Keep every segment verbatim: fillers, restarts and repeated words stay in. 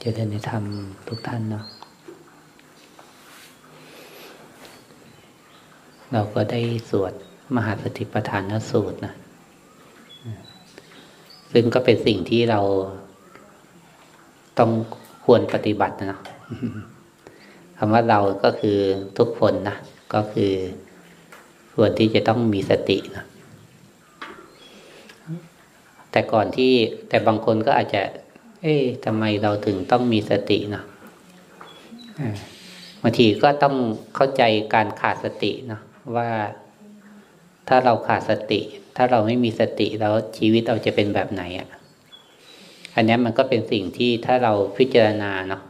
เจริญในธรรมทุกท่านเนาะเราก็ได้สวดมหาสติปัฏฐานสูตรนะซึ่งก็เป็นสิ่งที่เราต้องควรปฏิบัตินะคำว่าเราก็คือทุกคนนะก็คือควรที่จะต้องมีสตินะแต่ก่อนที่แต่บางคนก็อาจจะเอ๊ะทำไมเราถึงต้องมีสตินะบางทีก็ต้องเข้าใจการขาดสตินะว่าถ้าเราขาดสติถ้าเราไม่มีสติแล้วชีวิตเราจะเป็นแบบไหนอ่ะอันนี้มันก็เป็นสิ่งที่ถ้าเราพิจารณาเนาะ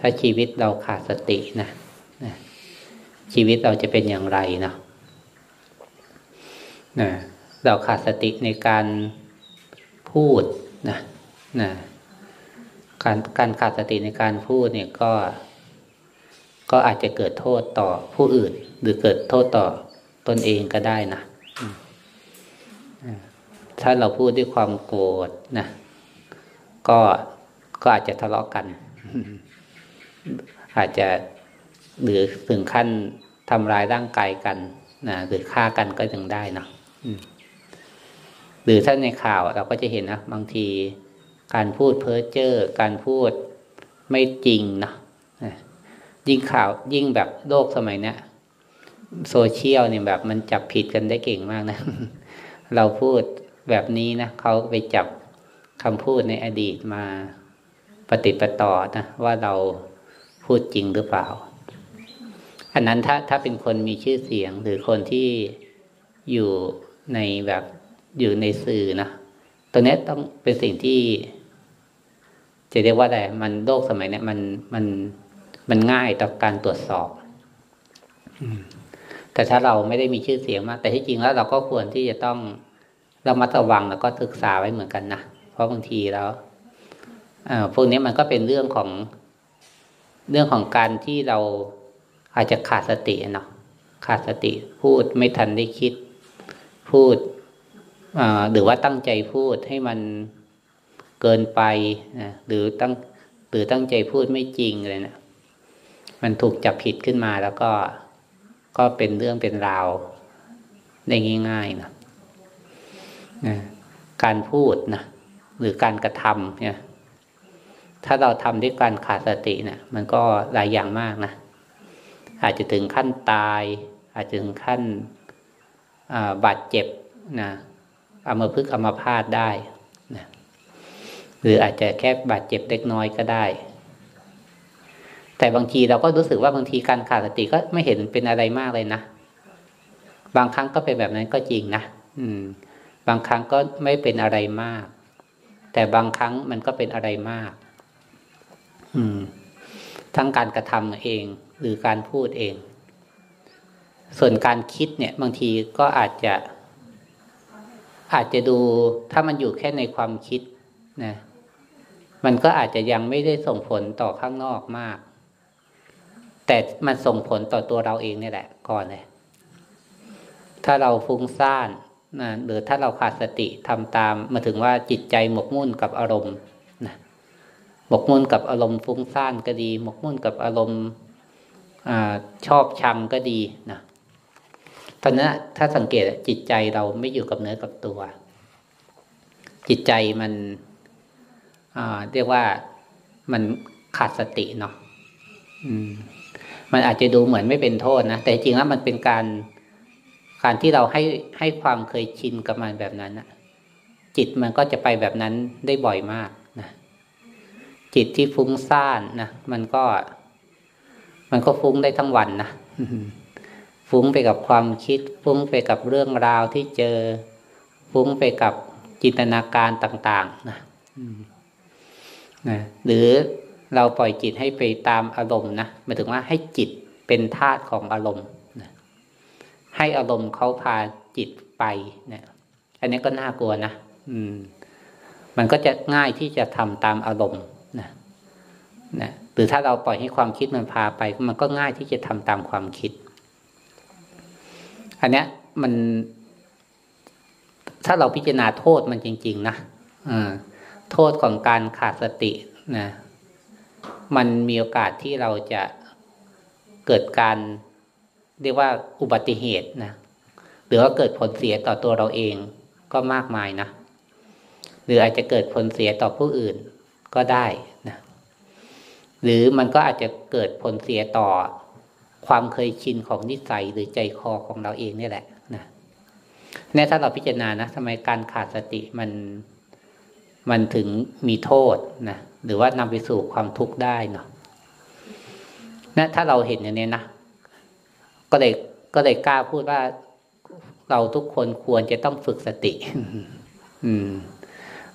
ถ้าชีวิตเราขาดสตินะชีวิตเราจะเป็นอย่างไรเนาะนะเราขาดสติในการพูดนะนะการการขาดสติในการพูดเนี่ยก็ก็อาจจะเกิดโทษต่อผู้อื่นหรือเกิดโทษต่อตนเองก็ได้นะถ้าเราพูดด้วยความโกรธนะก็ก็อาจจะทะเลาะกันอาจจะหรือถึงขั้นทำร้ายร่างกายกันนะหรือฆ่ากันก็ถึงได้เนาะหรือถ้าในข่าวเราก็จะเห็นนะบางทีการพูดเพ้อเจ้อการพูดไม่จริงเนาะยิ่งข่าวยิ่งแบบโลกสมัยนี้โซเชียลเนี่ยแบบมันจับผิดกันได้เก่งมากนะเราพูดแบบนี้นะเขาไปจับคำพูดในอดีตมาปฏิปต่อนะว่าเราพูดจริงหรือเปล่าอันนั้นถ้าถ้าเป็นคนมีชื่อเสียงหรือคนที่อยู่ในแบบอยู่ในสื่อนะตรงนี้ต้องเป็นสิ่งที่จะเรียกว่าอะไรมันโลกสมัยนี้มันมันมันง่ายต่อการตรวจสอบแต่ถ้าเราไม่ได้มีชื่อเสียงมากแต่ที่จริงแล้วเราก็ควรที่จะต้องระมัดระวังแล้วก็ศึกษาไว้เหมือนกันนะเพราะบางทีแล้วพวกนี้มันก็เป็นเรื่องของเรื่องของการที่เราอาจจะขาดสติเนาะขาดสติพูดไม่ทันได้คิดพูดหรือว่าตั้งใจพูดให้มันเกินไปนะหรือตั้งหรือตั้งใจพูดไม่จริงเลยนะมันถูกจับผิดขึ้นมาแล้วก็ก็เป็นเรื่องเป็นราวได้ง่ายๆนะนะการพูดนะหรือการกระทำเนี่ยถ้าเราทำด้วยการขาดสตินะมันก็หลายอย่างมากนะอาจจะถึงขั้นตายอาจจะถึงขั้นบาดเจ็บนะอัมพฤกษ์อัมพาตได้นะหรืออาจจะแค่บาดเจ็บเล็กน้อยก็ได้แต่บางทีเราก็รู้สึกว่าบางทีการขาดสติก็ไม่เห็นเป็นอะไรมากเลยนะบางครั้งก็เป็นแบบนั้นก็จริงนะอืมบางครั้งก็ไม่เป็นอะไรมากแต่บางครั้งมันก็เป็นอะไรมากอืมทั้งการกระทำเองหรือการพูดเองส่วนการคิดเนี่ยบางทีก็อาจจะอาจจะดูถ้ามันอยู่แค่ในความคิดนะมันก็อาจจะยังไม่ได้ส่งผลต่อข้างนอกมากแต่มันส่งผลต่อตัวเราเองนี่แหละก่อนเลยถ้าเราฟุ้งซ่านนะหรือถ้าเราขาดสติทำตามมาถึงว่าจิตใจหมกมุ่นกับอารมณ์นะหมกมุ่นกับอารมณ์ฟุ้งซ่านก็ดีหมกมุ่นกับอารมณ์อ่าชอบชังก็ดีนะตอนนั้นถ้าสังเกตจิตใจเราไม่อยู่กับเนื้อกับตัวจิตใจมันอ่าเรียกว่ามันขาดสติเนาะอืมมันอาจจะดูเหมือนไม่เป็นโทษนะแต่จริงแล้วมันเป็นการการที่เราให้ให้ความเคยชินกับมันแบบนั้นนะจิตมันก็จะไปแบบนั้นได้บ่อยมากนะจิตที่ฟุ้งซ่านนะมันก็มันก็ฟุ้งได้ทั้งวันนะฟุ้งไปกับความคิดฟุ้งไปกับเรื่องราวที่เจอฟุ้งไปกับจินตนาการต่างๆนะนะหรือเราปล่อยจิตให้ไปตามอารมณ์นะหมายถึงว่าให้จิตเป็นธาตุของอารมณ์นะให้อารมณ์เขาพาจิตไปนะอันนี้ก็น่ากลัวนะอืมมันก็จะง่ายที่จะทำตามอารมณ์นะนะหรือถ้าเราปล่อยให้ความคิดมันพาไปมันก็ง่ายที่จะทำตามความคิดอันเนี้ยมันถ้าเราพิจารณาโทษมันจริงๆนะโทษของการขาดสติ นะมันมีโอกาสที่เราจะเกิดการเรียกว่าอุบัติเหตุนะหรือว่าเกิดผลเสียต่อตัวเราเองก็มากมายนะหรืออาจจะเกิดผลเสียต่อผู้อื่นก็ได้นะหรือมันก็อาจจะเกิดผลเสียต่อความเคยชินของนิสัยหรือใจคอของเราเองนี่แหละนะเนี่ยถ้าเราพิจารณานะทำไมการขาดสติมันมันถึงมีโทษนะหรือว่านำไปสู่ความทุกข์ได้เนาะนะถ้าเราเห็นอย่างนี้นะก็เลยก็เลยกล้าพูดว่าเราทุกคนควรจะต้องฝึกสติอืม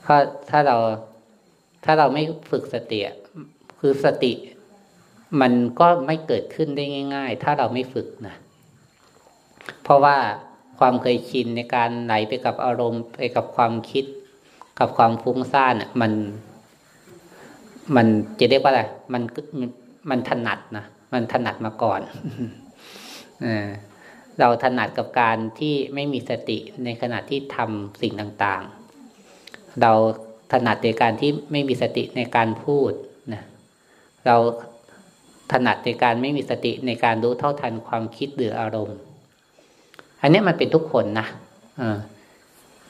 เพราะถ้าเราถ้าเราไม่ฝึกสติคือสติมันก็ไม่เกิดขึ้นได้ง่ายๆถ้าเราไม่ฝึกนะเพราะว่าความเคยชินในการไหลไปกับอารมณ์ไปกับความคิดกับความฟุ้งซ่านมันมันจะเรียกว่าอะไรมันมันถนัดนะมันถนัดมาก่อนเออเราถนัดกับการที่ไม่มีสติในขณะที่ทำสิ่งต่างๆเราถนัดในการที่ไม่มีสติในการพูดนะเราถนัดในการไม่มีสติในการรู้เท่าทันความคิดหรืออารมณ์อันนี้มันเป็นทุกคนนะเออ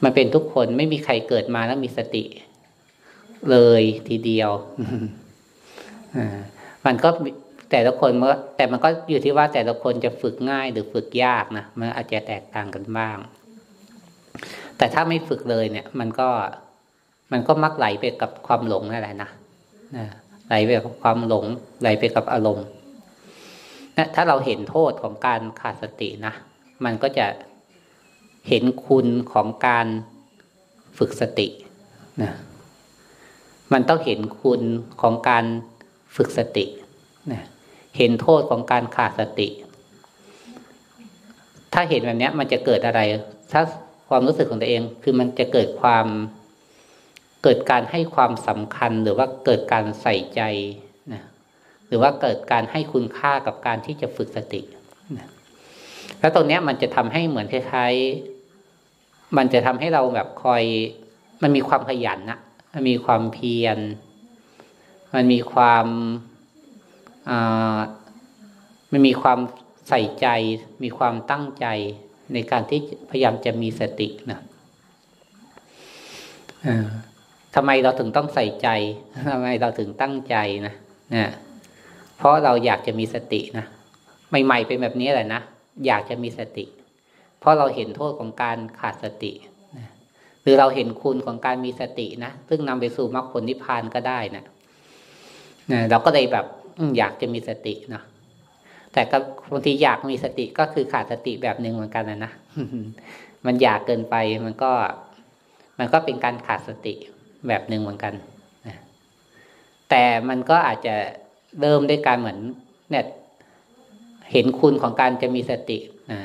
มันเป็นทุกคนไม่มีใครเกิดมาแล้วมีสติเลยทีเดียวอ่ามันก็แต่ละคนมันแต่มันก็อยู่ที่ว่าแต่ละคนจะฝึกง่ายหรือฝึกยากนะมันอาจจะแตกต่างกันบ้างแต่ถ้าไม่ฝึกเลยเนี่ยมันก็มันก็มักไหลไปกับความหลงนั่นแหละนะนะไหลไปกับความหลงไหลไปกับอารมณ์นะถ้าเราเห็นโทษของการขาดสตินะมันก็จะเห็นคุณของการฝึกสตินะมันต้องเห็นคุณของการฝึกสตินะเห็นโทษของการขาดสติถ้าเห็นแบบนี้มันจะเกิดอะไรถ้าความรู้สึกของตัวเองคือมันจะเกิดความเกิดการให้ความสำคัญหรือว่าเกิดการใส่ใจนะหรือว่าเกิดการให้คุณค่ากับการที่จะฝึกสตินะแล้วตรงนี้มันจะทำให้เหมือนคล้ายๆมันจะทำให้เราแบบคอยมันมีความขยันนะมันมีความเพียรมันมีความอ่ามันมีความใส่ใจมีความตั้งใจในการที่พยายามจะมีสตินะอ่าทำไมเราถึงต้องใส่ใจทำไมเราถึงตั้งใจนะเนี่ยเพราะเราอยากจะมีสตินะใหม่ๆเป็นแบบนี้แหละนะอยากจะมีสติเพราะเราเห็นโทษของการขาดสตินะหรือเราเห็นคุณของการมีสตินะซึ่งนำไปสู่มรรคผลนิพพานก็ได้นะนะเราก็เลยแบบอยากจะมีสติเนาะแต่ก็บางทีอยากมีสติก็คือขาดสติแบบนึงเหมือนกันนะนะมันอยากเกินไปมันก็มันก็เป็นการขาดสติแบบนึงเหมือนกันนะแต่มันก็อาจจะเริ่มด้วยการเหมือนเนี่ยเห็นคุณของการจะมีสตินะ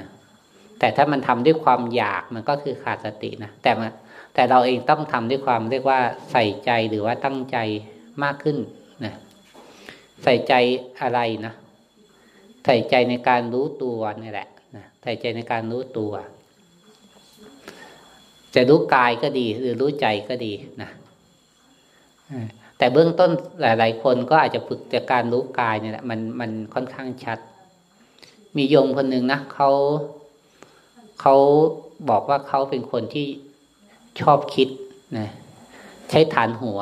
แต่ถ้ามันทำด้วยความอยากมันก็คือขาดสตินะแต่แต่เราเองต้องทำด้วยความเรียกว่าใส่ใจหรือว่าตั้งใจมากขึ้นนะใส่ใจอะไรนะใส่ใจในการรู้ตัวนี่แหละนะใส่ใจในการรู้ตัวจะรู้กายก็ดีหรือรู้ใจก็ดีนะแต่เบื้องต้นหลายๆคนก็อาจจะฝึกจากการรู้กายนี่แหละมันมันค่อนข้างชัดมีโยมคนหนึ่งนะเขาเขาบอกว่าเขาเป็นคนที่ชอบคิดนะใช้ฐานหัว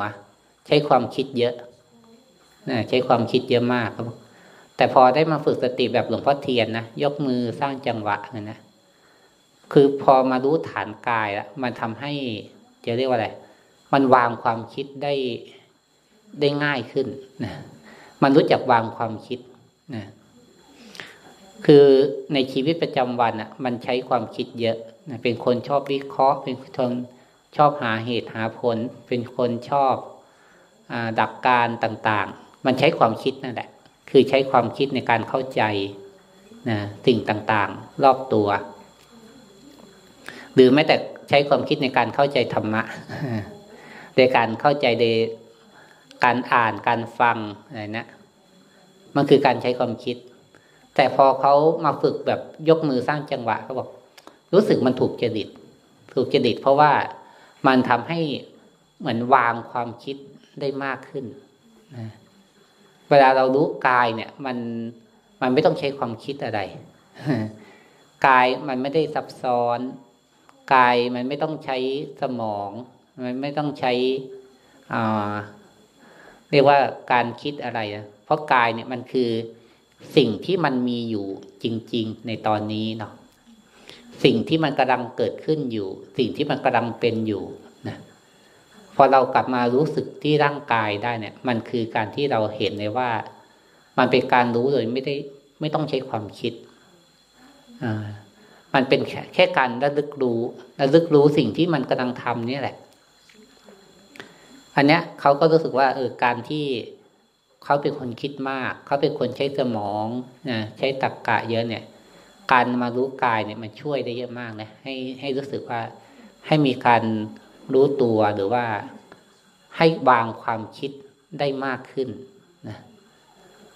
ใช้ความคิดเยอะนะใช้ความคิดเยอะมากครับแต่พอได้มาฝึกสติแบบหลวงพ่อเทียนนะยกมือสร้างจังหวะนะนะคือพอมารู้ฐานกายแล้วมันทำให้จะเรียกว่าอะไรมันวางความคิดได้ได้ง่ายขึ้นนะมันรู้จักวางความคิดนะคือในชีวิตประจำวันอ่ะมันใช้ความคิดเยอะนะเป็นคนชอบวิเคราะห์เป็นคนชอบหาเหตุหาผลเป็นคนชอบอ่าดักการต่างๆมันใช้ความคิดนั่นแหละคือใช้ความคิดในการเข้าใจนะสิ่งต่างๆรอบตัวหรือแม้แต่ใช้ความคิดในการเข้าใจธรรมะโดยการเข้าใจโดยการอ่านการฟังอะไรนะมันคือการใช้ความคิดแต่พอเขามาฝึกแบบยกมือสร้างจังหวะเขาบอกรู้สึกมันถูกจริตถูกจริตเพราะว่ามันทำให้เหมือนวางความคิดได้มากขึ้น เวลาเรารู้กายเนี่ยมันมันไม่ต้องใช้ความคิดอะไรกายมันไม่ได้ซับซ้อนกายมันไม่ต้องใช้สมองมันไม่ต้องใช้อ่าเรียกว่าการคิดอะไรนะเพราะกายเนี่ยมันคือสิ่งที่มันมีอยู่จริงๆในตอนนี้เนาะสิ่งที่มันกำลังเกิดขึ้นอยู่สิ่งที่มันกำลังเป็นอยู่นะพอเรากลับมารู้สึกที่ร่างกายได้เนี่ยมันคือการที่เราเห็นเลยว่ามันเป็นการรู้โดยไม่ได้ไม่ต้องใช้ความคิดอ่ามันเป็นแค่แค่การระลึกรู้ระลึกรู้สิ่งที่มันกำลังทำนี่แหละอันเนี้ยเขาก็รู้สึกว่าเออการที่เขาเป็นคนคิดมากเขาเป็นคนใช้สมองนะใช้ตรรกะเยอะเนี่ยการมารู้กายเนี่ยมันช่วยได้เยอะมากนะให้ให้รู้สึกว่าให้มีการรู้ตัวหรือว่าให้วางความคิดได้มากขึ้นนะ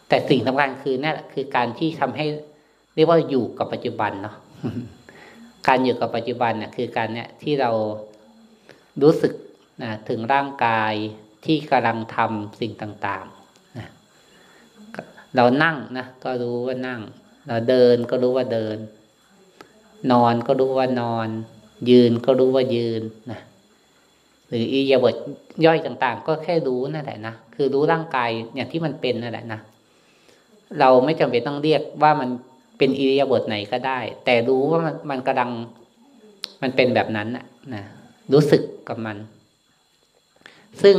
แต่สิ่งสำคัญคือนั่นคือการที่ทำให้เรียกว่าอยู่กับปัจจุบันเนาะการอยู่กับปัจจุบันเนี่ยคือการเนี่ยที่เรารู้สึกนะถึงร่างกายที่กำลังทำสิ่งต่างๆนะเรานั่งนะก็รู้ว่านั่งเราเดินก็รู้ว่าเดินนอนก็รู้ว่านอนยืนก็รู้ว่ายืนนะหรืออิริยาบถย่อยต่างๆก็แค่รู้นั่นแหละนะคือรู้ร่างกายอย่างที่มันเป็นนั่นแหละนะเราไม่จำเป็นต้องเรียกว่ามันเป็นอิริยาบถไหนก็ได้แต่รู้ว่ามันมันกำลังมันเป็นแบบนั้นน่ะนะรู้สึกกับมันซึ่ง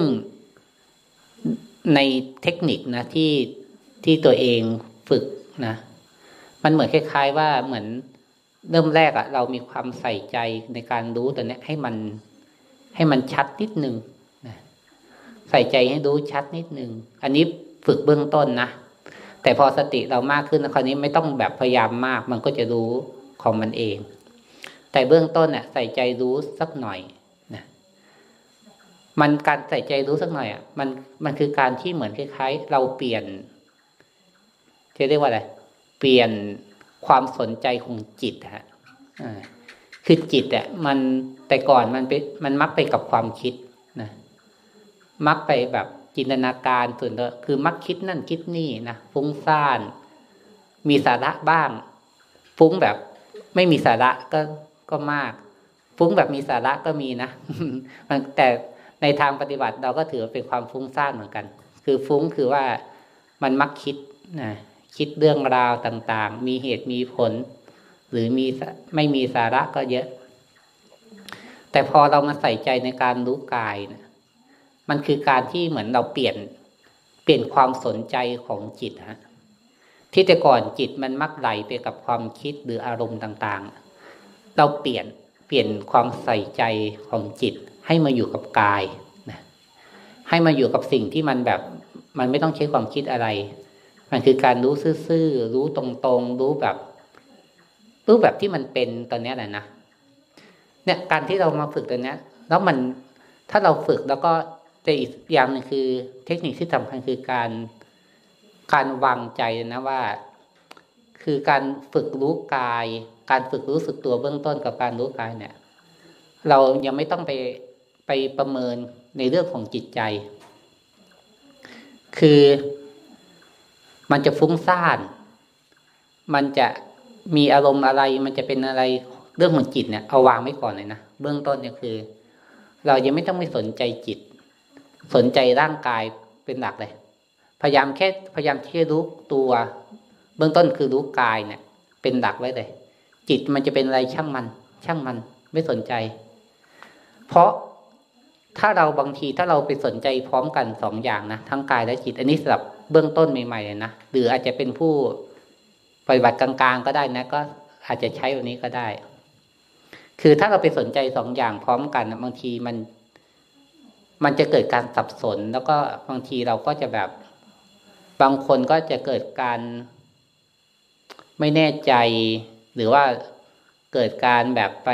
ในเทคนิคนะที่ที่ตัวเองฝึกนะมันเหมือนคล้ายๆว่าเหมือนเริ่มแรกอะเรามีความใส่ใจในการรู้ตัวเนี้ยให้มันให้มันชัดนิดนึงนะใส่ใจให้รู้ชัดนิดนึงอันนี้ฝึกเบื้องต้นนะแต่พอสติเรามากขึ้นคราวนี้ไม่ต้องแบบพยายามมากมันก็จะรู้ของมันเองแต่เบื้องต้นน่ะใส่ใจรู้สักหน่อยนะมันการใส่ใจรู้สักหน่อยอ่ะมันมันคือการที่เหมือนคล้ายๆเราเปลี่ยนจะเรียกว่าอะไรเปลี่ยนความสนใจของจิตฮะอ่าคือจิตอ่ะมันแต่ก่อนมันไปมันมักไปกับความคิดนะมักไปแบบจินตนาการส่วนตัวคือมักคิดนั่นคิดนี่นะฟุ้งซ่านมีสาระบ้างฟุ้งแบบไม่มีสาระก็ก็มากฟุ้งแบบมีสาระก็มีนะแต่ในทางปฏิบัติเราก็ถือเป็นความฟุ้งซ่านเหมือนกันคือฟุ้งคือว่ามันมักคิดนะคิดเรื่องราวต่างๆมีเหตุมีผลหรือมีไม่มีสาระก็เยอะแต่พอเรามาใส่ใจในการรู้กายนะมันคือการที่เหมือนเราเปลี่ยนเปลี่ยนความสนใจของจิตฮะที่แต่ก่อนจิตมันมักไหลไปกับความคิดหรืออารมณ์ต่างๆเราเปลี่ยนเปลี่ยนความใส่ใจของจิตให้มาอยู่กับกายนะให้มาอยู่กับสิ่งที่มันแบบมันไม่ต้องใช้ความคิดอะไรมันคือการรู้ซื่อๆรู้ตรงๆรู้แบบรู้แบบที่มันเป็นตอนนี้แหละนะเนี่ยการที่เรามาฝึกตอนนี้แล้วมันถ้าเราฝึกแล้วก็แต่อีกอย่างนึงคือเทคนิคที่สำคัญคือการการวางใจนะว่าคือการฝึกรู้กายการฝึกรู้สึกตัวเบื้องต้นกับการรู้กายเนี่ยเรายังไม่ต้องไปไปประเมินในเรื่องของจิตใจคือมันจะฟุ้งซ่านมันจะมีอารมณ์อะไรมันจะเป็นอะไรเรื่องของจิตเนี่ยเอาวางไว้ก่อนเลยนะเบื้องต้นเนี่ยคือเรายังไม่ต้องไปสนใจจิตสนใจร่างกายเป็นหลักเลยพยายามแค่พยายามที่จะรู้ตัวเบื้องต้นคือรู้กายเนี่ยเป็นหลักไว้เลยจิตมันจะเป็นอะไรช่างมันช่างมันไม่สนใจเพราะถ้าเราบางทีถ้าเราไปสนใจพร้อมกันสองอย่างนะทั้งกายและจิตอันนี้สำหรับเบื้องต้นใหม่ๆเลยนะหรืออาจจะเป็นผู้ปฏิบัติกลางๆก็ได้นะก็อาจจะใช้แบบนี้ก็ได้คือถ้าเราไปสนใจสองอย่างพร้อมกันบางทีมันมันจะเกิดการสับสนแล้วก็บางทีเราก็จะแบบบางคนก็จะเกิดการไม่แน่ใจหรือว่าเกิดการแบบไป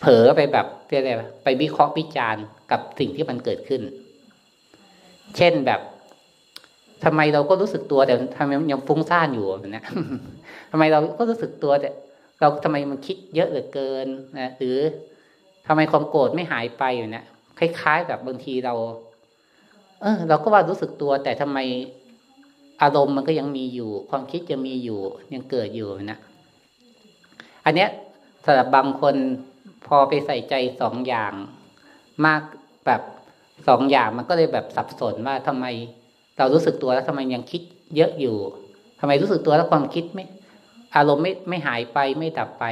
เผลอไปแบบอะไรไปวิเคราะห์วิจารณ์กับสิ่งที่มันเกิดขึ้นเช่นแบบทำไมเราก็รู้สึกตัวแต่ทำไมยังฟุ้งซ่านอยู่แบบนี้ทำไมเราก็รู้สึกตัวแต่เราทำไมมันคิดเยอะเหลือเกินนะหรือทำไมความโกรธไม่หายไปอยู่เนี่ยคล้ายๆแบบบางทีเรา เออเราก็ว่ารู้สึกตัวแต่ทำไมอารมณ์มันก็ยังมีอยู่ความคิดยังมีอยู่ยังเกิดอยู่นะอันเนี้ยสำหรับบางคนพอไปใส่ใจสองอย่างมากแบบสองอย่างมันก็เลยแบบสับสนว่าทำไมเรารู้สึกตัวแล้วทำไมยังคิดเยอะอยู่ทำไมรู้สึกตัวแล้วความคิดไม่อารมณ์ไม่ไม่หายไปไม่ดับไป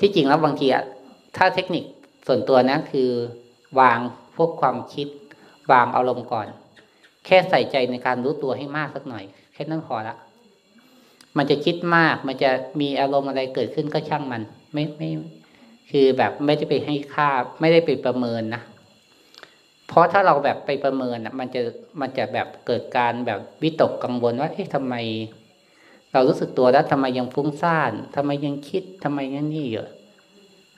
ที่จริงแล้วบางทีถ้าเทคนิคส่วนตัวนะคือวางพวกความคิดวางอารมณ์ก่อนแค่ใส่ใจในการรู้ตัวให้มากสักหน่อยแค่นั้นพอละมันจะคิดมากมันจะมีอารมณ์อะไรเกิดขึ้นก็ช่างมันไม่ไม่คือแบบไม่ได้ไปให้ค่าไม่ได้ไปประเมินนะเพราะถ้าเราแบบไปประเมินนะมันจะมันจะแบบเกิดการแบบวิตกกังวลว่าเอ๊ะทำไมเรารู้สึกตัวแล้วทำไมยังฟุ้งซ่านทำไมยังคิดทำไมยังนี่อยู่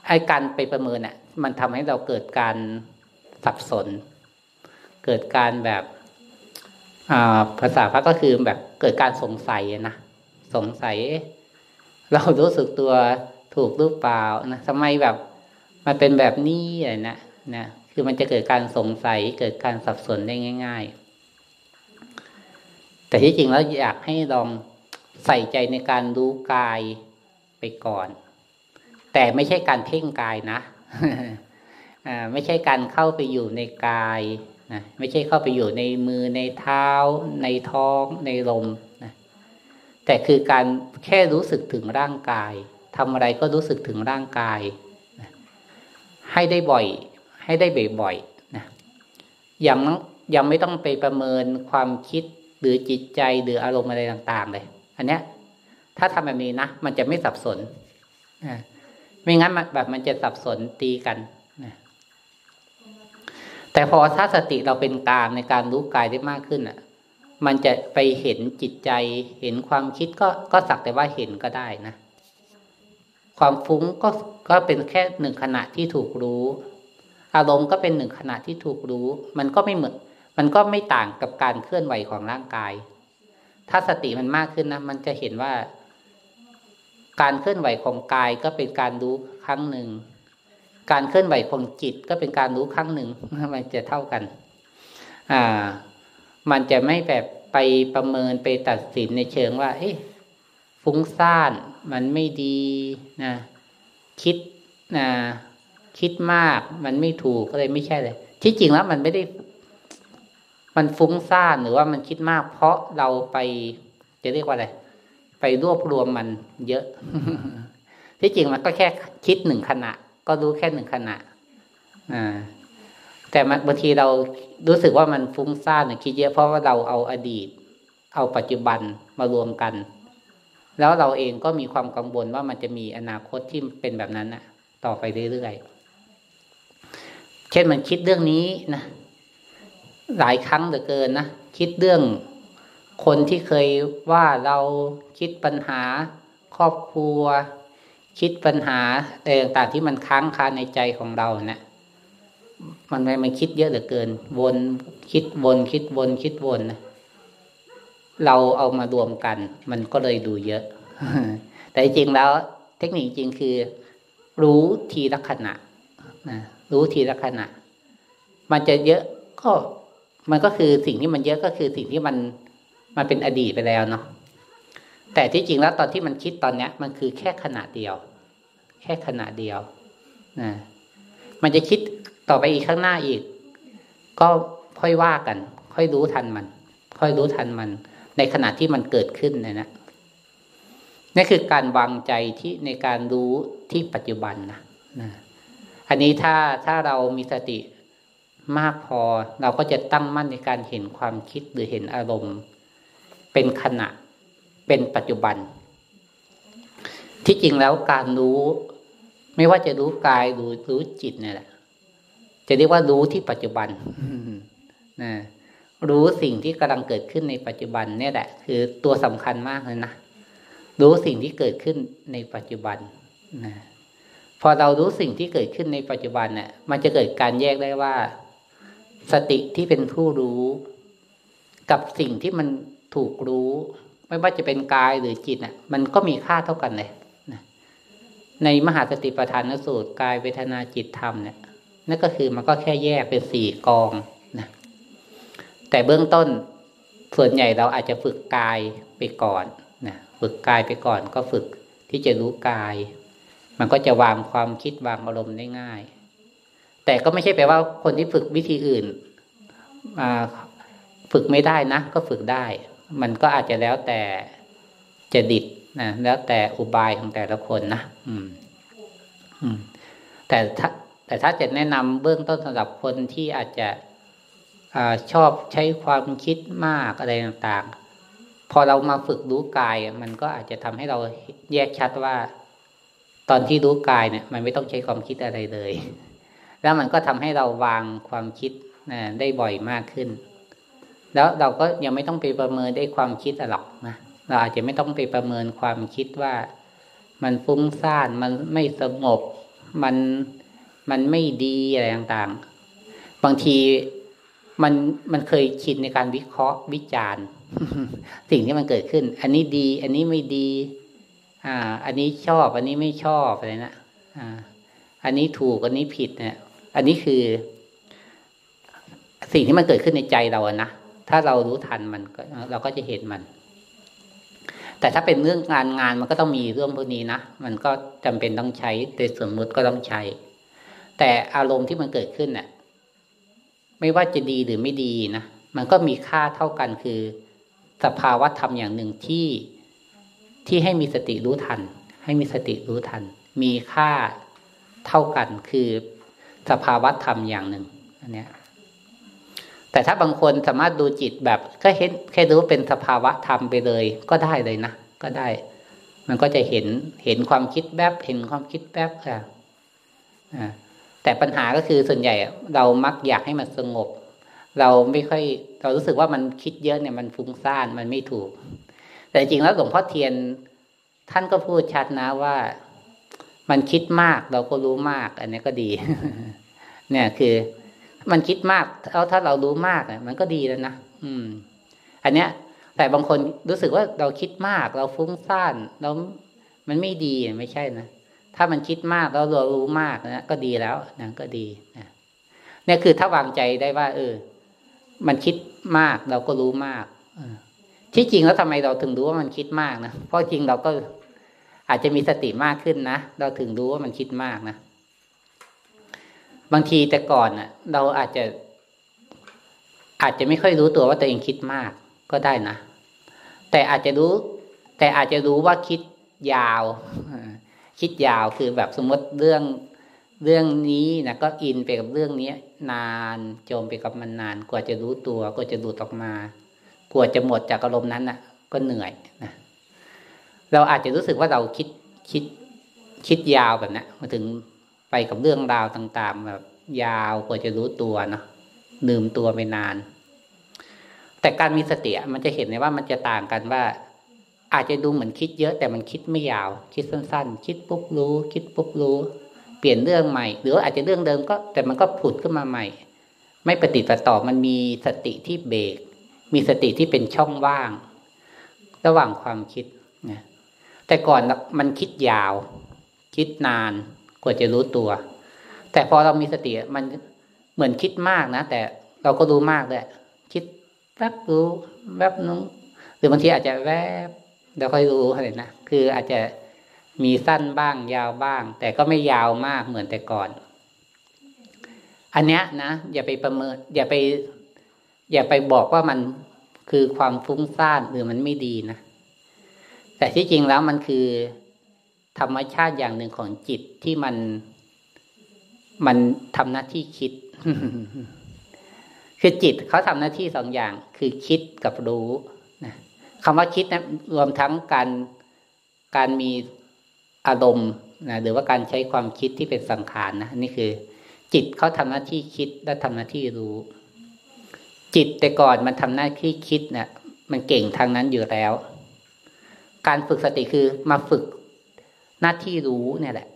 ไอ้การไปประเมินน่ะมันทำให้เราเกิดการสับสนเกิดการแบบอ่าภาษาพระก็คือแบบเกิดการสงสัยนะสงสัยเรารู้สึกตัวถูกหรือเปล่านะทำไมแบบมันเป็นแบบนี้อะไรนะนะคือมันจะเกิดการสงสัยเกิดการสับสนได้ง่ายๆแต่ที่จริงแล้วอยากให้ลองใส่ใจในการรู้กายไปก่อนแต่ไม่ใช่การเพ่งกายนะอ่าไม่ใช่การเข้าไปอยู่ในกายนะไม่ใช่เข้าไปอยู่ในมือในเท้าในท้องในลมนะแต่คือการแค่รู้สึกถึงร่างกายทำอะไรก็รู้สึกถึงร่างกายนะให้ได้บ่อยให้ได้บ่อยๆนะยังยังไม่ต้องไปประเมินความคิดหรือจิตใจหรืออารมณ์อะไรต่างๆเลยอันเนี้ยถ้าทำแบบนี้นะมันจะไม่สับสนนะไม่งั้นแบบมันจะสับสนตีกันนะแต่พอถ้าสติเราเป็นกลางในการรู้กายได้มากขึ้นอ่ะมันจะไปเห็นจิตใจเห็นความคิดก็ก็สักแต่ว่าเห็นก็ได้นะความฟุ้งก็ก็เป็นแค่หนึ่งขณะที่ถูกรู้อารมณ์ก็เป็นหนึ่งขณะที่ถูกรู้มันก็ไม่เหมือนมันก็ไม่ต่างกับการเคลื่อนไหวของร่างกายถ้าสติมันมากขึ้นนะมันจะเห็นว่าการเคลื่อนไหวของกายก็เป็นการรู้ครั้งหนึ่งการเคลื่อนไหวของจิตก็เป็นการรู้ครั้งหนึ่งมันจะเท่ากันอ่ามันจะไม่แบบไปประเมินไปตัดสินในเชิงว่าเอ๊ะฟุ้งซ่านมันไม่ดีนะคิดนะคิดมากมันไม่ถูกก็เลยไม่ใช่เลยที่จริงแล้วมันไม่ได้มันฟุ้งซ่านหรือว่ามันคิดมากเพราะเราไปจะเรียกว่าอะไรไปรวบรวมมันเยอะที่จริงมันก็แค่คิดหนึ่งขณะก็รู้แค่หนึ่งขณะอ่าแต่บางทีเรารู้สึกว่ามันฟุ้งซ่านหรือคิดเยอะเพราะว่าเราเอาอดีตเอาปัจจุบันมารวมกันแล้วเราเองก็มีความกังวลว่ามันจะมีอนาคตที่เป็นแบบนั้นน่ะต่อไปเรื่อยๆเช่นมันคิดเรื่องนี้นะหลายครั้งเหลือเกินนะคิดเรื่องคนที่เคยว่าเราคิดปัญหาครอบครัวคิดปัญหาอะไรต่างๆที่มันค้างคาในใจของเราเนี่ยมันไม่มันคิดเยอะเหลือเกินวนคิดวนคิดวนคิดวนนะเราเอามารวมกันมันก็เลยดูเยอะ แต่จริงแล้วเทคนิคจริงคือรู้ทีละขณะนะรู้ทีละขณะมันจะเยอะก็มันก็คือสิ่งที่มันเยอะก็คือสิ่งที่มันมันเป็นอดีตไปแล้วเนาะแต่ที่จริงแล้วตอนที่มันคิดตอนเนี้ยมันคือแค่ขณะเดียวแค่ขณะเดียวนะมันจะคิดต่อไปอีกข้างหน้าอีกก็ค่อยว่ากันค่อยรู้ทันมันค่อยรู้ทันมันในขณะที่มันเกิดขึ้นเนี่ยนะนี่คือการวางใจที่ในการรู้ที่ปัจจุบันนะนะอันนี้ถ้าถ้าเรามีสติมากพอเราก็จะตั้งมั่นในการเห็นความคิดหรือเห็นอารมณ์เป็นขณะเป็นปัจจุบันที่จริงแล้วการรู้ไม่ว่าจะรู้กายหรือรู้จิตเนี่ยแหละจะเรียกว่ารู้ที่ปัจจุบันนะรู้สิ่งที่กำลังเกิดขึ้นในปัจจุบันเนี่ยแหละคือตัวสำคัญมากเลยนะรู้สิ่งที่เกิดขึ้นในปัจจุบันนะพอเรารู้สิ่งที่เกิดขึ้นในปัจจุบันเนี่ยมันจะเกิดการแยกได้ว่าสติที่เป็นผู้รู้กับสิ่งที่มันถูกรู้ไม่ว่าจะเป็นกายหรือจิตน่ะมันก็มีค่าเท่ากันเลยนะในมหาสติปัฏฐานสูตรกายเวทนาจิตธรรมเนี่ยนั่นก็คือมันก็แค่แยกเป็นสี่กองนะ แต่เบื้องต้นส่วนใหญ่เราอาจจะฝึกกายไปก่อนนะฝึกกายไปก่อนก็ฝึกที่จะรู้กายมันก็จะวางความคิดวางอารมณ์ได้ง่ายแต่ก็ไม่ใช่แปลว่าคนที่ฝึกวิธีอื่นฝึกไม่ได้นะก็ฝึกได้มันก็อาจจะแล้วแต่จะดิดนะแล้วแต่อุบายของแต่ละคนนะอืมอืมแต่ถ้าแต่ถ้าจะแนะนำเบื้องต้นสำหรับคนที่อาจจะอ่าชอบใช้ความคิดมากอะไรต่างๆพอเรามาฝึกรู้กายมันก็อาจจะทำให้เราแยกชัดว่าตอนที่รู้กายเนี่ยมันไม่ต้องใช้ความคิดอะไรเลยแล้วมันก็ทำให้เราวางความคิดนะได้บ่อยมากขึ้นแล้วเราก็ยังไม่ต้องไปประเมินได้ความคิดหรอกนะเราอาจจะไม่ต้องไปประเมินความคิดว่ามันฟุ้งซ่านมันไม่สงบมันมันไม่ดีอะไรต่างๆบางทีมันมันเคยชินในการวิเคราะห์วิจารณ์ สิ่งที่มันเกิดขึ้นอันนี้ดีอันนี้ไม่ดีอ่าอันนี้ชอบอันนี้ไม่ชอบอะไรนะอ่าอันนี้ถูกอันนี้ผิดเนี่ยอันนี้คือสิ่งที่มันเกิดขึ้นในใจเราอะนะถ้าเรารู้ทันมันเราก็จะเห็นมันแต่ถ้าเป็นเรื่องงานงานมันก็ต้องมีเรื่องพวกนี้นะมันก็จำเป็นต้องใช้โดยสมมติก็ต้องใช้แต่อารมณ์ที่มันเกิดขึ้นน่ะไม่ว่าจะดีหรือไม่ดีนะมันก็มีค่าเท่ากันคือสภาวะธรรมอย่างหนึ่งที่ที่ให้มีสติรู้ทันให้มีสติรู้ทันมีค่าเท่ากันคือสภาวะธรรมอย่างหนึ่งอันเนี้ยแต่ถ้าบางคนสามารถดูจิตแบบก็เห็นแค่รู้เป็นสภาวะธรรมไปเลยก็ได้เลยนะก็ได้มันก็จะเห็นเห็นความคิดแวบเห็นความคิดแวบค่ะอ่าแต่ปัญหาก็คือส่วนใหญ่เรามักอยากให้มันสงบเราไม่ค่อยเรารู้สึกว่ามันคิดเยอะเนี่ยมันฟุ้งซ่านมันไม่ถูกแต่จริงแล้วหลวงพ่อเทียนท่านก็พูดชัดนะว่ามันคิดมากเราก็รู้มากอันนี้ก็ดี เนี่ยคือมันคิดมากเอาถ้าเรารู้มากเนี่ยมันก็ดีแล้วนะอืมอันเนี้ยแต่บางคนรู้สึกว่าเราคิดมากเราฟุ้งซ่านเรามันไม่ดีไม่ใช่นะถ้ามันคิดมากแล้วเรารู้มากนะก็ดีแล้วนะก็ดีนะเนี่ยคือถ้าวางใจได้ว่าเออมันคิดมากเราก็รู้มากที่จริงแล้วทำไมเราถึงรู้ว่ามันคิดมากนะเพราะจริงเราก็อาจจะมีสติมากขึ้นนะเราถึงรู้ว่ามันคิดมากนะบางทีแต่ก่อนน่ะเราอาจจะอาจจะไม่ค่อยรู้ตัวว่าตัวเองคิดมากก็ได้นะแต่อาจจะรู้แต่อาจจะรู้ว่าคิดยาวคิดยาวคือแบบสมมติเรื่องเรื่องนี้นะก็อินไปกับเรื่องนี้นานจมไปกับมันนานกว่าจะรู้ตัวกว่าจะหลุดออกมากว่าจะหมดจากอารมณ์นั้นน่ะก็เหนื่อยนะเราอาจจะรู้สึกว่าเราคิดคิดคิดยาวแบบนั้นมาถึงไปกับเรื่องราวต่างๆแบบยาวกว่าจะรู้ตัวเนาะลืมตัวไปนานแต่การมีสติมันจะเห็นเลยว่ามันจะต่างกันว่าอาจจะดูเหมือนคิดเยอะแต่มันคิดไม่ยาวคิดสั้นๆคิดปุ๊บรู้คิดปุ๊บรู้เปลี่ยนเรื่องใหม่หรืออาจจะเรื่องเดิมก็แต่มันก็ผุดขึ้นมาใหม่ไม่ปฏิบัติต่อมันมีสติที่เบรกมีสติที่เป็นช่องว่างระหว่างความคิดนะแต่ก่อนมันคิดยาวคิดนานกว่าจะรู้ตัวแต่พอเรามีสติมันเหมือนคิดมากนะแต่เราก็รู้มากเลยคิดแวบรู้แวบนู้นหรือบางทีอาจจะแวบเราค่อยรู้อะไรนะคืออาจจะมีสั้นบ้างยาวบ้างแต่ก็ไม่ยาวมากเหมือนแต่ก่อนอันเนี้ยนะอย่าไปประเมินอย่าไปอย่าไปบอกว่ามันคือความฟุ้งซ่านหรือมันไม่ดีนะแต่ที่จริงแล้วมันคือธรรมชาติอย่างหนึ่งของจิตที่มันมันทำหน้าที่คิด คือจิตเขาทำหน้าที่สองอย่างคือคิดกับรู้นะคำว่าคิดนะรวมทั้งการการมีอารมณ์นะหรือว่าการใช้ความคิดที่เป็นสังขารนะนี่คือจิตเขาทำหน้าที่คิดและทำหน้าที่รู้จิตแต่ก่อนมันทำหน้าที่คิดนะมันเก่งทางนั้นอยู่แล้วการฝึกสติคือมาฝึกหน้าที่รู้เนี่ยแหละ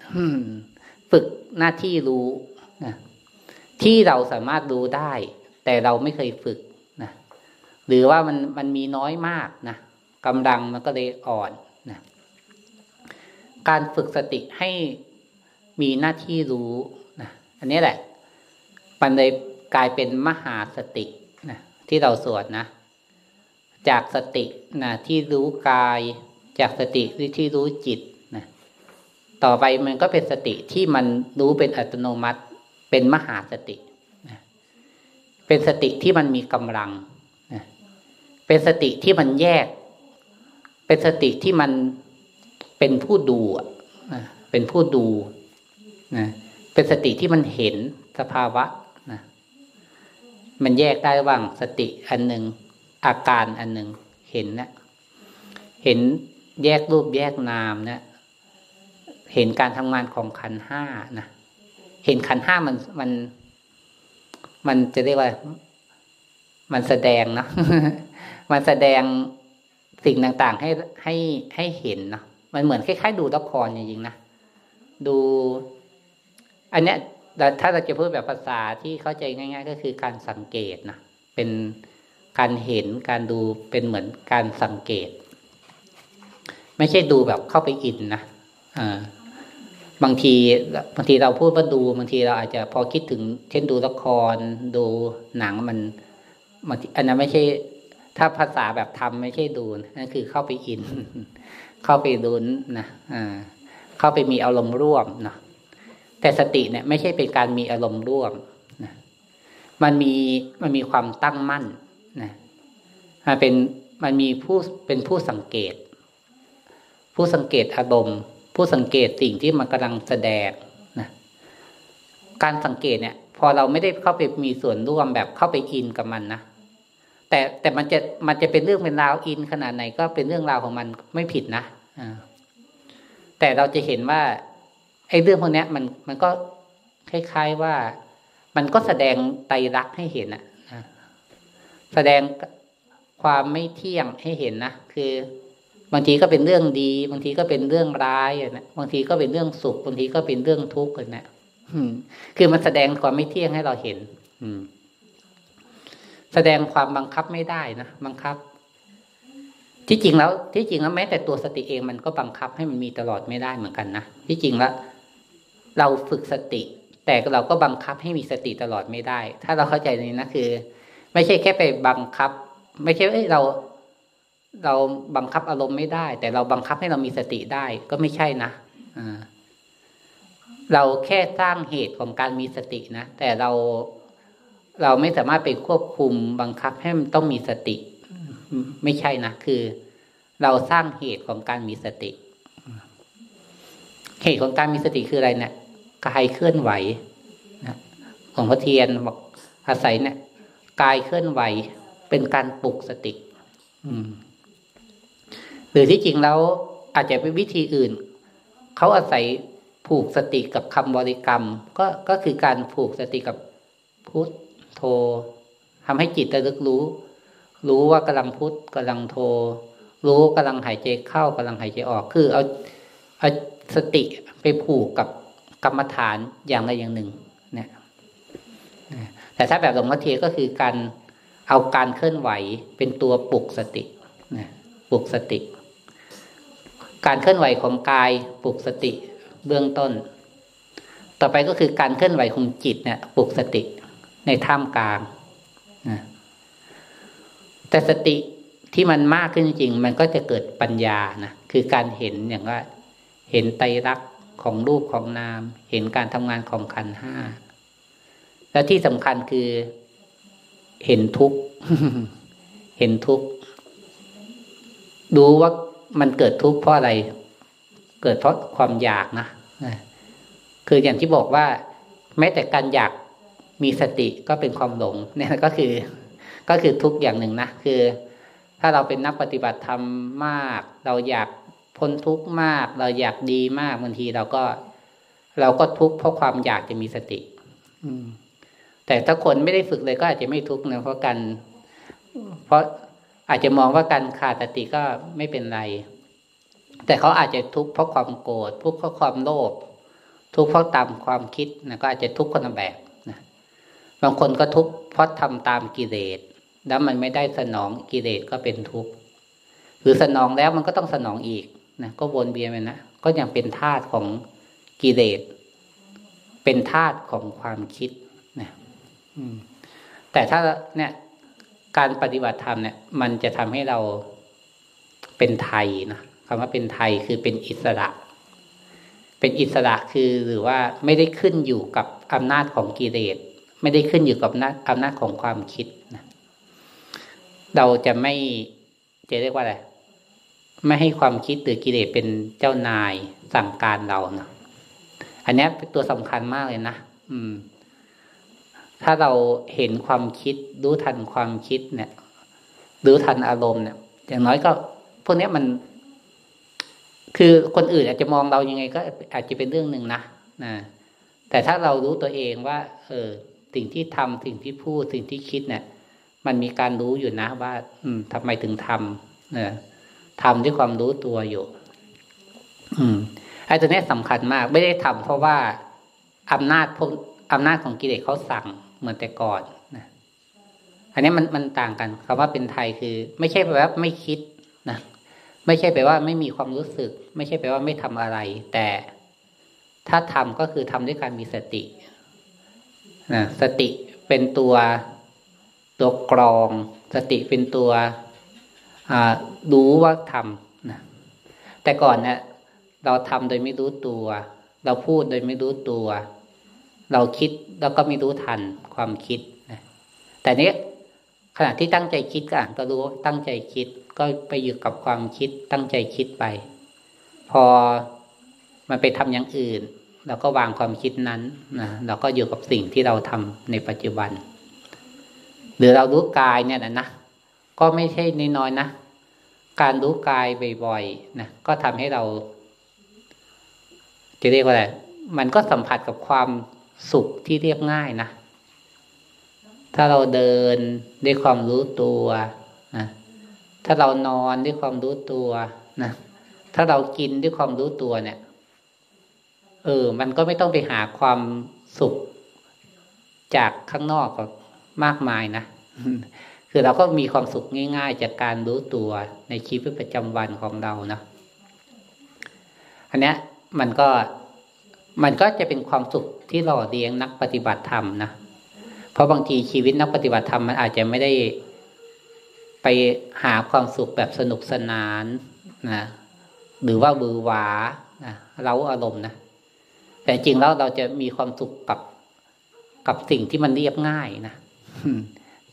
ฝึกหน้าที่รู้นะที่เราสามารถรู้ได้แต่เราไม่เคยฝึกนะหรือว่ามันมันมีน้อยมากนะกำลังมันก็เลยอ่อนนะการฝึกสติให้มีหน้าที่รู้นะอันนี้แหละมันเลยกลายเป็นมหาสตินะ ที่เราสวดนะจากสตินะที่รู้กายจากสติที่รู้จิตนะต่อไปมันก็เป็นสติที่มันรู้เป็นอัตโนมัติเป็นมหาสตินะเป็นสติที่มันมีกำลังนะเป็นสติที่มันแยกเป็นสติที่มันเป็นผู้ดูนะเป็นผู้ดูนะเป็นสติที่มันเห็นสภาวะนะมันแยกได้ว่างสติอันหนึ่งอาการอันหนึ่งเห็นนะเห็นแยกรูปแยกนามนะเห็นการทำงานของขันธ์ห้านะเห็นขันธ์ห้ามันมันมันจะเรียกว่ามันแสดงเนาะ มันแสดงสิ่งต่างๆให้ให้ให้เห็นเนาะมันเหมือนคล้ายๆดูละครจริงๆนะดูอันเนี้ยถ้าเราจะพูดแบบภาษาที่เข้าใจง่ายๆก็คือการสังเกตนะเป็นการเห็นการดูเป็นเหมือนการสังเกตไม่ใช่ดูแบบเข้าไปอินนะอ่าบางทีบางทีเราพูดว่าดูบางทีเราอาจจะพอคิดถึงเช่นดูละครดูหนังมันอันนั้นไม่ใช่ถ้าภาษาแบบธรรมไม่ใช่ดูนั่นคือเข้าไปอิน เข้าไปดูนะอ่าเข้าไปมีอารมณ์ร่วมนะแต่สติเนี่ยไม่ใช่เป็นการมีอารมณ์ร่วมนะมันมีมันมีความตั้งมั่นนะมันเป็นมันมีผู้เป็นผู้สังเกตผู้สังเกตอารมณ์ผู้สังเกตสิ่งที่มันกำลังแสดงนะการสังเกตเนี่ยพอเราไม่ได้เข้าไปมีส่วนร่วมแบบเข้าไปอินกับมันนะแต่แต่มันจะมันจะเป็นเรื่องเป็นราวอินขนาดไหนก็เป็นเรื่องราวของมันไม่ผิดนะอ่าแต่เราจะเห็นว่าไอ้เรื่องพวกนี้มันมันก็คล้ายๆว่ามันก็แสดงไตรลักษณ์ให้เห็นนะแสดงความไม่เที่ยงให้เห็นนะคือบางทีก็เป็นเรื่องดีบางทีก็เป็นเรื่องร้ายนะบางทีก็เป็นเรื่องสุขบางทีก็เป็นเรื่องทุกข์นะคือมันแสดงความไม่เที่ยงให้เราเห็นแสดงความบังคับไม่ได้นะบังคับที่จริงแล้วที่จริงแล้วแม้แต่ตัวสติเองมันก็บังคับให้มันมีตลอดไม่ได้เหมือนกันนะที่จริงแล้วเราฝึกสติแต่เราก็บังคับให้มีสติตลอดไม่ได้ถ้าเราเข้าใจนี้นะคือไม่ใช่แค่ไปบังคับไม่ใช่เอ้ยเราเราบังคับอารมณ์ไม่ได้แต่เราบังคับให้เรามีสติได้ก็ไม่ใช่นะอ่าเราแค่สร้างเหตุของการมีสตินะแต่เราเราไม่สามารถไปควบคุมบังคับให้มันต้องมีสติไม่ใช่นะคือเราสร้างเหตุของการมีสติเหตุของการมีสติคืออะไรเนี่ยกายเคลื่อนไหวนะของพระเทียนบอกอาศัยเนี่ยกายเคลื่อนไหวเป็นการปลุกสติหรือที่จริงแล้วอาจจะเป็นวิธีอื่นเขาอาศัยผูกสติกับคำบริกรรมก็ก็คือการผูกสติกับพุทโธทำให้จิตระลึกรู้รู้ว่ากำลังพุทกำลังโธรู้กำลังหายใจเข้ากำลังหายใจออกคือเอาเอาสติไปผูกกับกรรมฐานอย่างใดอย่างหนึ่งเนี่ยแต่ถ้าแบบหลวงพ่อเทียนก็คือการเอาการเคลื่อนไหวเป็นตัวปลุกสตินะปลุกสติการเคลื่อนไหวของกายปลุกสติเบื้องต้นต่อไปก็คือการเคลื่อนไหวของจิตเนี่ยปลุกสติในท่ามกลางนะแต่สติที่มันมากขึ้นจริงมันก็จะเกิดปัญญานะคือการเห็นอย่างว่าเห็นไตรลักษณ์ของรูปของนามเห็นการทำงานของขันธ์ห้าและที่สำคัญคือเห็นทุกข์เห็นทุกข์ดูว่ามันเกิดทุกข์เพราะอะไรเกิดเพราะความอยากนะคืออย่างที่บอกว่าแม้แต่การอยากมีสติก็เป็นความหลงเนี่ยก็คือก็คือทุกข์อย่างหนึ่งนะคือถ้าเราเป็นนักปฏิบัติธรรมมากเราอยากพ้นทุกข์มากเราอยากดีมากบางทีเราก็เราก็ทุกข์เพราะความอยากจะมีสติแต่ถ้าคนไม่ได้ฝึกเลยก็อาจจะไม่ทุกข์นะเพราะกันเพราะอาจจะมองว่าการขาดสติก็ไม่เป็นไรแต่เขาอาจจะทุกข์เพราะความโกรธทุกข์เพราะความโลภทุกข์เพราะตามความคิดนะก็อาจจะทุกข์คนละแบบนะบางคนก็ทุกข์เพราะทำตามกิเลสแล้วมันไม่ได้สนองกิเลสก็เป็นทุกข์หรือสนองแล้วมันก็ต้องสนองอีกนะก็วนเวียนไปนะก็ยังเป็นธาตุของกิเลสเป็นธาตุของความคิดแต่ถ้าเนี่ย การปฏิบัติธรรมเนี่ยมันจะทำให้เราเป็นไทยนะคำว่าเป็นไทยคือเป็นอิสระเป็นอิสระคือหรือว่าไม่ได้ขึ้นอยู่กับอำนาจของกิเลสไม่ได้ขึ้นอยู่กับอำนาจของความคิดนะเราจะไม่จะเรียกว่าอะไรไม่ให้ความคิดหรือกิเลสเป็นเจ้านายสั่งการเรานะอันนี้เป็นตัวสำคัญมากเลยนะอืมถ้าเราเห็นความคิดรู้ทันความคิดเนี่ยรู้ทันอารมณ์เนี่ยอย่างน้อยก็พวกนี้มันคือคนอื่นอาจจะมองเรายังไงก็อาจจะเป็นเรื่องหนึ่งนะนะแต่ถ้าเรารู้ตัวเองว่าเออสิ่งที่ทำสิ่งที่พูดสิ่งที่คิดเนี่ยมันมีการรู้อยู่นะว่าอืมทำไมถึงทำนะทำด้วยความรู้ตัวอยู่อืมไอ้ตัวนี้สำคัญมากไม่ได้ทำเพราะว่าอำนาจพวกอำนาจของกิเลสเขาสั่งเหมือนแต่ก่อนนะอันนี้มันมันต่างกันคำว่าเป็นไทยคือไม่ใช่แปลว่าไม่คิดนะไม่ใช่แปลว่าไม่มีความรู้สึกไม่ใช่แปลว่าไม่ทำอะไรแต่ถ้าทำก็คือทำด้วยการมีสตินะสติเป็นตัวตัวกรองสติเป็นตัวอ่ารู้ว่าทำนะแต่ก่อนเนี่ยเราทำโดยไม่รู้ตัวเราพูดโดยไม่รู้ตัวเราคิดแล้วก็ไม่รู้ทันความคิดนะแต่นี้ขณะที่ตั้งใจคิดก็อ่ะก็รู้ตั้งใจคิดก็ไปอยู่กับความคิดตั้งใจคิดไปพอมันไปทำอย่างอื่นเราก็วางความคิดนั้นนะเราก็อยู่กับสิ่งที่เราทำในปัจจุบันหรือเรารู้กายเนี่ยนะนะก็ไม่ใช่น้อยๆนะการรู้กายบ่อยๆนะก็ทำให้เราจะเรียกว่าอะไรมันก็สัมผัสกับความสุขที่เรียบง่ายนะถ้าเราเดินด้วยความรู้ตัวนะถ้าเรานอนด้วยความรู้ตัวนะถ้าเรากินด้วยความรู้ตัวเนี่ยเออมันก็ไม่ต้องไปหาความสุขจากข้างนอกก็มากมายนะคือเราก็มีความสุขง่ายๆจากการรู้ตัวในชีวิตประจำวันของเราเนาะอันเนี้ยมันก็มันก็จะเป็นความสุขที่หล่อเลี้ยงนักปฏิบัติธรรมนะเพราะบางทีชีวิตนักปฏิบัติธรรมมันอาจจะไม่ได้ไปหาความสุขแบบสนุกสนานนะหรือว่าบือหวานะเร้าอารมณ์นะแต่จริงแล้วเราจะมีความสุขกับกับสิ่งที่มันเรียบง่ายนะ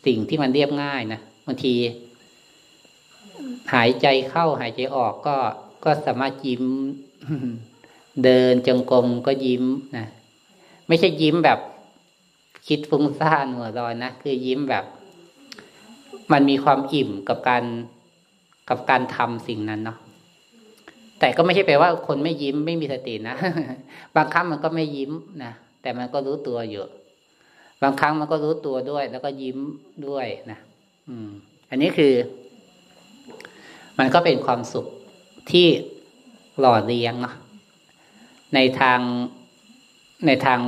สิ่งที่มันเรียบง่ายนะบางทีหายใจเข้าหายใจออกก็ก็สามารถยิ้มเดินจงกรมก็ยิ้มนะไม่ใช่ยิ้มแบบคิดฟุ้งซ่านหัวลอยนะคือยิ้มแบบมันมีความอิ่มกับการกับการทำสิ่งนั้นเนาะแต่ก็ไม่ใช่แปลว่าคนไม่ยิ้มไม่มีสตินะบางครั้งมันก็ไม่ยิ้มนะแต่มันก็รู้ตัวอยู่บางครั้งมันก็รู้ตัวด้วยแล้วก็ยิ้มด้วยนะอืมอันนี้คือมันก็เป็นความสุขที่หล่อเลี้ยงเนาะในทางในทาง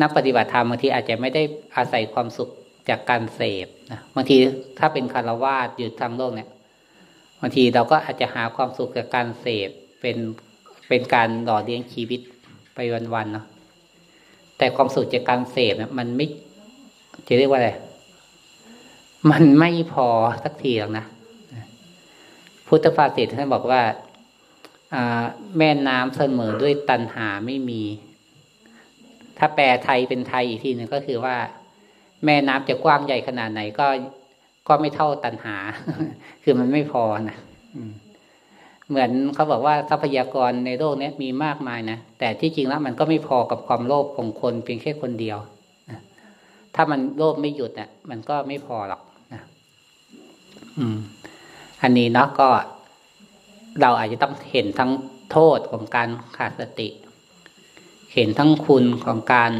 นักปฏิบัติธรรมบางทีอาจจะไม่ได้อาศัยความสุขจากการเสพนะบางทีถ้าเป็นฆราวาสอยู่ทางโลกเนี่ยบางทีเราก็อาจจะหาความสุขจากการเสพเป็นเป็นการหล่อเลี้ยงชีวิตไปวันๆเนาะแต่ความสุขจากการเสพเนี่ยมันไม่จะเรียกว่าอะไรมันไม่พอสักทีหรอกนะพุทธภาษิตท่านบอกว่าแม่น้ำเสมอด้วยตัณหาไม่มีถ้าแปลไทยเป็นไทยอีกทีนึงก็คือว่าแม่น้ำจะกว้างใหญ่ขนาดไหนก็ก็ไม่เท่าตัณหาคือมันไม่พอนะเหมือนเขาบอกว่าทรัพยากรในโลกนี้มีมากมายนะแต่ที่จริงแล้วมันก็ไม่พอกับความโลภของคนเพียงแค่คนเดียวถ้ามันโลภไม่หยุดเนี่ยมันก็ไม่พอหรอกนะอืมอันนี้เนาะก็เราอาจจะต้องเห็นทั้งโทษของการขาดสติเห็นทั้งคุณของการ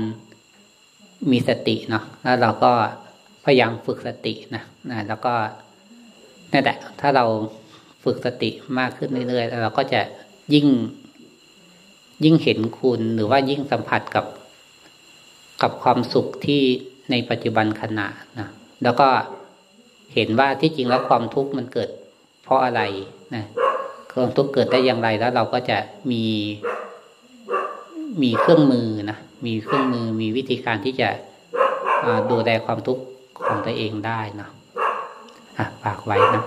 มีสติเนาะแล้วเราก็พยายามฝึกสตินะนะแล้วก็นั่นแหละถ้าเราฝึกสติมากขึ้นเรื่อยๆเราก็จะยิ่งยิ่งเห็นคุณหรือว่ายิ่งสัมผัสกับกับความสุขที่ในปัจจุบันขณะนะแล้วก็เห็นว่าที่จริงแล้วความทุกข์มันเกิดเพราะอะไรนะความทุกข์เกิดได้อย่างไรแล้วเราก็จะมีมีเครื่องมือนะมีเครื่องมือมีวิธีการที่จะดูแลความทุกข์ ของตัวเองได้นะอ่ะฝากไว้นะ